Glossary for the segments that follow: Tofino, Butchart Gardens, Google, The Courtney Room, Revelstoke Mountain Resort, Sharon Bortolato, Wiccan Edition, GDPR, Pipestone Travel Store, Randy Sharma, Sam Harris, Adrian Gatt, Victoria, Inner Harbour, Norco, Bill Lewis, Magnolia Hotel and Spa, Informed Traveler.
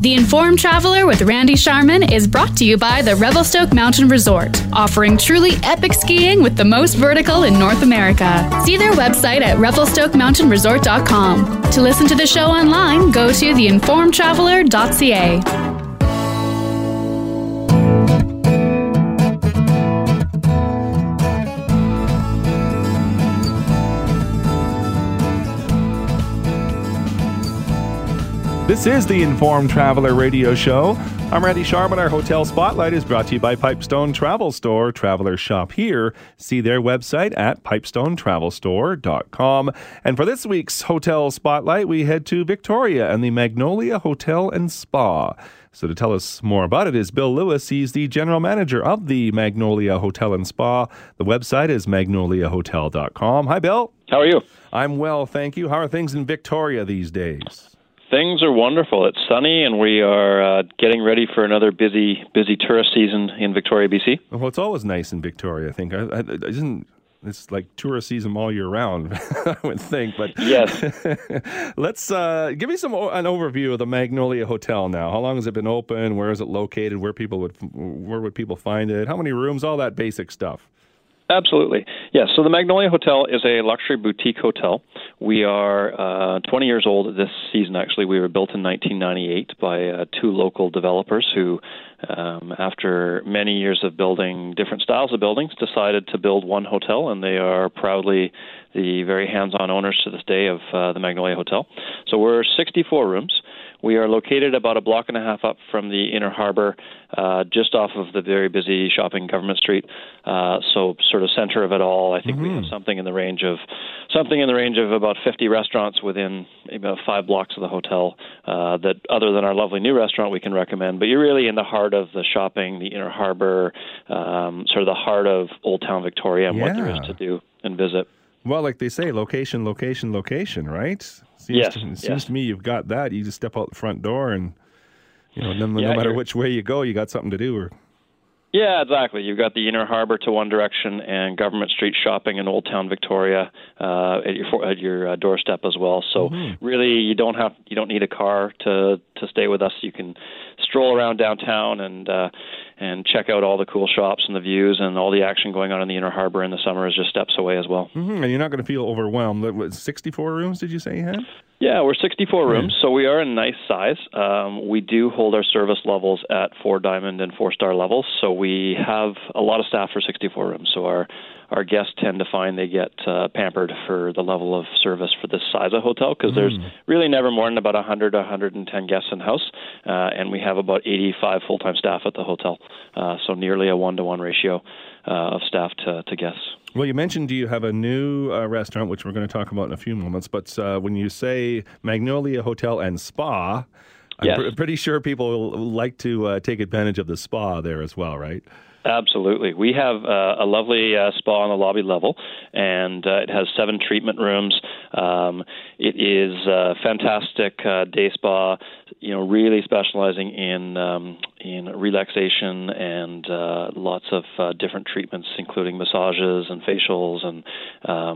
The Informed Traveler with Randy Sharma is brought to you by the Revelstoke Mountain Resort, offering truly epic skiing with the most vertical in North America. See their website at revelstokemountainresort.com. To listen to the show online, go to theinformedtraveler.ca. This is the Informed Traveler radio show. I'm Randy Sharma, and our hotel spotlight is brought to you by Pipestone Travel Store. Travelers shop here. See their website at pipestonetravelstore.com. And for this week's hotel spotlight, we head to Victoria and the Magnolia Hotel and Spa. So to tell us more about it is Bill Lewis. He's the general manager of the Magnolia Hotel and Spa. The website is magnoliahotel.com. Hi, Bill. How are you? I'm well, thank you. How are things in Victoria these days? Things are wonderful. It's sunny, and we are getting ready for another busy tourist season in Victoria, BC. Well, it's always nice in Victoria, I think. It's like tourist season all year round, I would think. But yes, let's give me an overview of the Magnolia Hotel now. How long has it been open? Where is it located? Where would people find it? How many rooms? All that basic stuff. Absolutely. Yes. Yeah, so the Magnolia Hotel is a luxury boutique hotel. We are 20 years old this season, actually. We were built in 1998 by two local developers who, after many years of building different styles of buildings, decided to build one hotel, and they are proudly the very hands-on owners to this day of the Magnolia Hotel. So we're 64 rooms. We are located about a block and a half up from the Inner Harbour, just off of the very busy shopping Government Street. So sort of center of it all. I think we have something in the range of about 50 restaurants within about 5 blocks of the hotel that, other than our lovely new restaurant, we can recommend. But you're really in the heart of the shopping, the Inner Harbour, sort of the heart of Old Town Victoria and what there is to do and visit. Well, like they say, location, location, location, right? Seems to me you've got that. You just step out the front door and, no matter which way you go, you got something to do. Yeah, exactly. You've got the Inner Harbour to one direction and Government Street shopping in Old Town Victoria at your doorstep as well. So really, you don't need a car to stay with us. You can stroll around downtown and check out all the cool shops and the views, and all the action going on in the Inner Harbour in the summer is just steps away as well. Mm-hmm. And you're not going to feel overwhelmed. 64 rooms, did you say you had? Yeah, we're 64 rooms, so we are in nice size. We do hold our service levels at 4-diamond and 4-star levels, so we have a lot of staff for 64 rooms. So our guests tend to find they get pampered for the level of service for this size of hotel, because there's really never more than about 100 to 110 guests in-house, and we have about 85 full-time staff at the hotel, so nearly a 1-to-1 ratio of staff to guests. Well, you mentioned you have a new restaurant, which we're going to talk about in a few moments, but when you say Magnolia Hotel and Spa, I'm pretty sure people will like to take advantage of the spa there as well, right? Absolutely. We have a lovely spa on the lobby level, and it has 7 treatment rooms. It is a fantastic day spa, really specializing in relaxation and lots of different treatments, including massages and facials and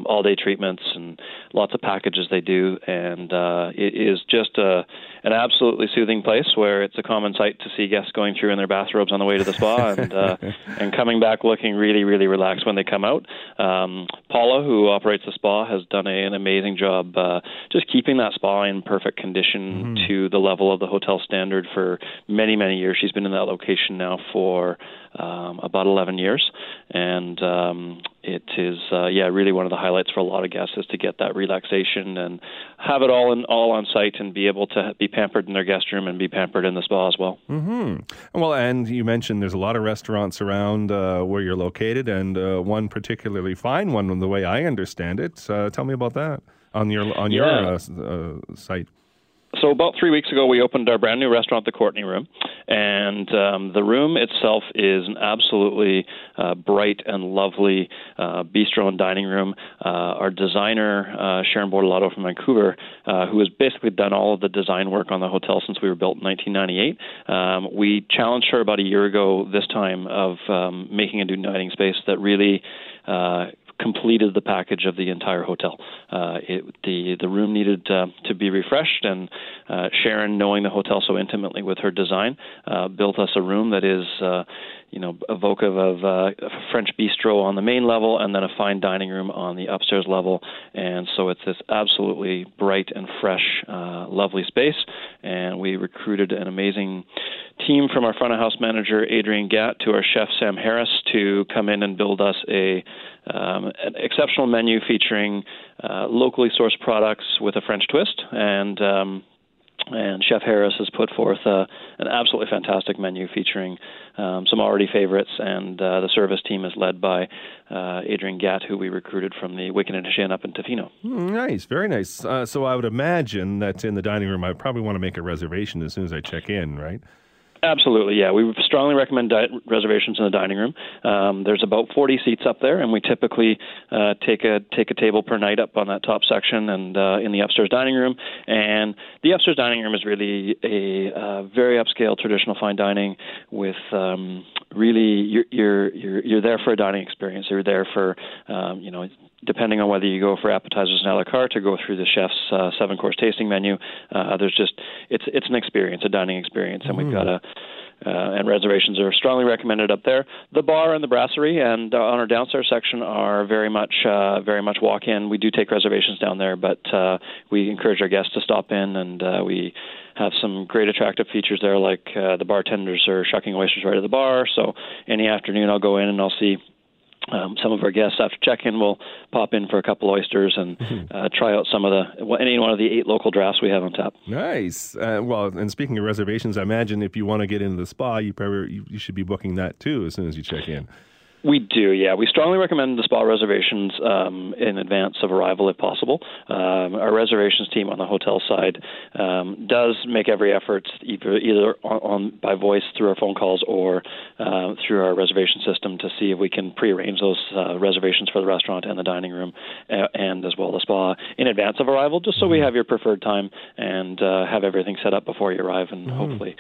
all-day treatments and lots of packages they do. And it is just an absolutely soothing place where it's a common sight to see guests going through in their bathrobes on the way to the spa and coming back looking really, really relaxed when they come out. Paula, who operates the spa, has done an amazing job just keeping that spa in perfect condition to the level of the hotel standard for many, many years. She's been in that location now for about 11 years, and it is really one of the highlights for a lot of guests is to get that relaxation and have it all on site and be able to be pampered in their guest room and be pampered in the spa as well. Mm-hmm. Well, and you mentioned there's a lot of restaurants around where you're located, and one particularly fine one, the way I understand it. Tell me about that on your site. So about 3 weeks ago, we opened our brand new restaurant, The Courtney Room, and the room itself is an absolutely bright and lovely bistro and dining room. Our designer, Sharon Bortolato from Vancouver, who has basically done all of the design work on the hotel since we were built in 1998, we challenged her about a year ago this time of making a new dining space that really completed the package of the entire hotel. The room needed to be refreshed, and Sharon, knowing the hotel so intimately with her design, built us a room that is evocative of a French bistro on the main level, and then a fine dining room on the upstairs level. And so it's this absolutely bright and fresh, lovely space. And we recruited an amazing team from our front of house manager, Adrian Gatt, to our chef, Sam Harris, to come in and build us an exceptional menu featuring locally sourced products with a French twist. And Chef Harris has put forth an absolutely fantastic menu featuring some already favorites, and the service team is led by Adrian Gatt, who we recruited from the Wiccan Edition up in Tofino. Nice, very nice. So I would imagine that in the dining room, I probably want to make a reservation as soon as I check in, right? Absolutely, yeah. We strongly recommend reservations in the dining room. There's about 40 seats up there, and we typically take a table per night up on that top section and in the upstairs dining room. And the upstairs dining room is really a very upscale traditional fine dining with really you're there for a dining experience. You're there for depending on whether you go for appetizers and a la carte or go through the chef's 7-course tasting menu, there's just it's an experience, a dining experience, and we've got a and reservations are strongly recommended up there. The bar and the brasserie and on our downstairs section are very much walk-in. We do take reservations down there, but we encourage our guests to stop in, and we have some great attractive features there, like the bartenders are shucking oysters right at the bar. So any afternoon I'll go in and I'll see some of our guests after check-in will pop in for a couple oysters and try out any one of the 8 local drafts we have on tap. Nice. Well, and speaking of reservations, I imagine if you want to get into the spa, you should be booking that too as soon as you check in. We do, yeah. We strongly recommend the spa reservations in advance of arrival if possible. Our reservations team on the hotel side does make every effort, either on by voice through our phone calls or through our reservation system, to see if we can prearrange those reservations for the restaurant and the dining room and as well the spa in advance of arrival, just so we have your preferred time and have everything set up before you arrive, and hopefully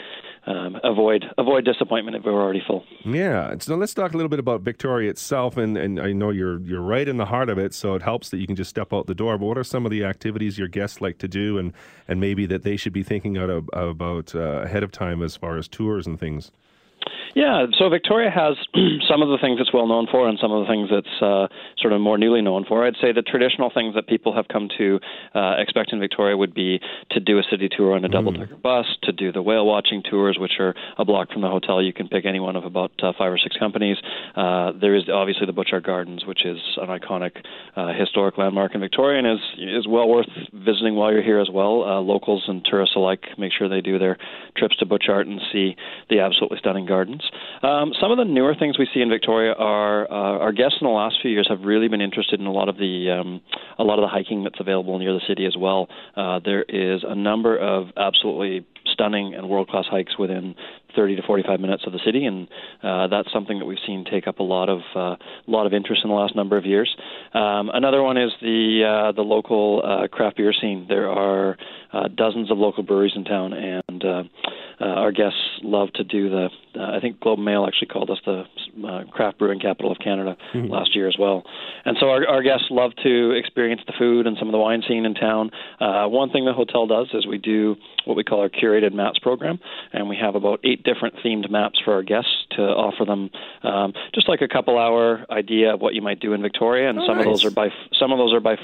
avoid disappointment if we're already full. Yeah. So let's talk a little bit about Victoria itself, and I know you're right in the heart of it, so it helps that you can just step out the door. But what are some of the activities your guests like to do, and maybe that they should be thinking about ahead of time as far as tours and things? Yeah, so Victoria has some of the things it's well known for and some of the things that's sort of more newly known for. I'd say the traditional things that people have come to expect in Victoria would be to do a city tour on a double-decker bus, to do the whale watching tours, which are a block from the hotel. You can pick any one of about 5 or 6 companies. There is obviously the Butchart Gardens, which is an iconic historic landmark in Victoria and is well worth visiting while you're here as well. Locals and tourists alike make sure they do their trips to Butchart and see the absolutely stunning gardens. Some of the newer things we see in Victoria are our guests in the last few years have really been interested in a lot of the hiking that's available near the city as well. There is a number of absolutely stunning and world-class hikes within 30 to 45 minutes of the city, and that's something that we've seen take up a lot of interest in the last number of years. Another one is the local craft beer scene. There are dozens of local breweries in town, and our guests love to do the. I think Globe and Mail actually called us the craft brewing capital of Canada last year as well, and so our guests love to experience the food and some of the wine scene in town. One thing the hotel does is we do what we call our curated maps program, and we have about 8 different themed maps for our guests to offer them, just like a couple-hour idea of what you might do in Victoria. And some of those are by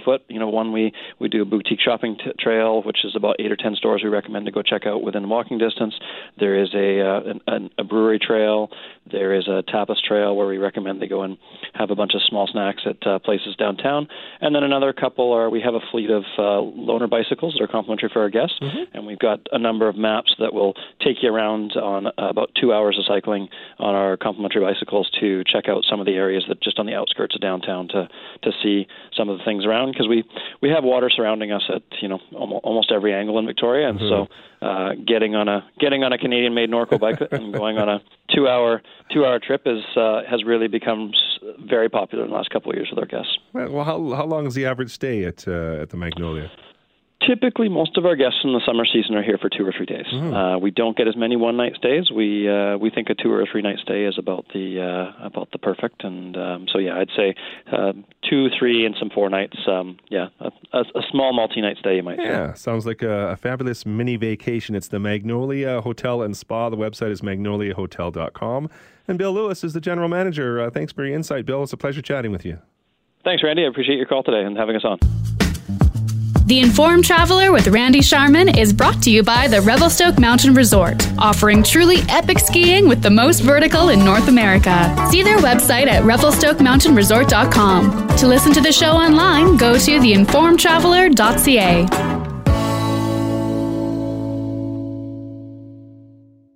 foot. One we do a boutique shopping trail, which is about 8 or 10 stores we recommend to go check out within walking distance. There is a brewery trail. There is a tapas trail where we recommend they go and have a bunch of small snacks at places downtown. And then another couple we have a fleet of loaner bicycles that are complimentary for our guests, and we've got a number of maps that will take you around on about 2 hours of cycling on our complimentary bicycles to check out some of the areas that just on the outskirts of downtown to see some of the things around, because we have water surrounding us at almost every angle in Victoria, and so getting on a Canadian-made Norco bike and going on a two-hour trip has really become very popular in the last couple of years with our guests. Well, how long is the average stay at the Magnolia? Typically, most of our guests in the summer season are here for 2 or 3 days. We don't get as many one-night stays. We think a 2 or 3 night stay is about the perfect. And so, yeah, I'd say 2, 3, and some 4 nights. A small multi-night stay, you might say. Yeah, sounds like a fabulous mini vacation. It's the Magnolia Hotel and Spa. The website is magnoliahotel.com. And Bill Lewis is the general manager. Thanks for your insight, Bill. It's a pleasure chatting with you. Thanks, Randy. I appreciate your call today and having us on. The Informed Traveler with Randy Sharman is brought to you by the Revelstoke Mountain Resort, offering truly epic skiing with the most vertical in North America. See their website at revelstokemountainresort.com. To listen to the show online, go to theinformedtraveler.ca.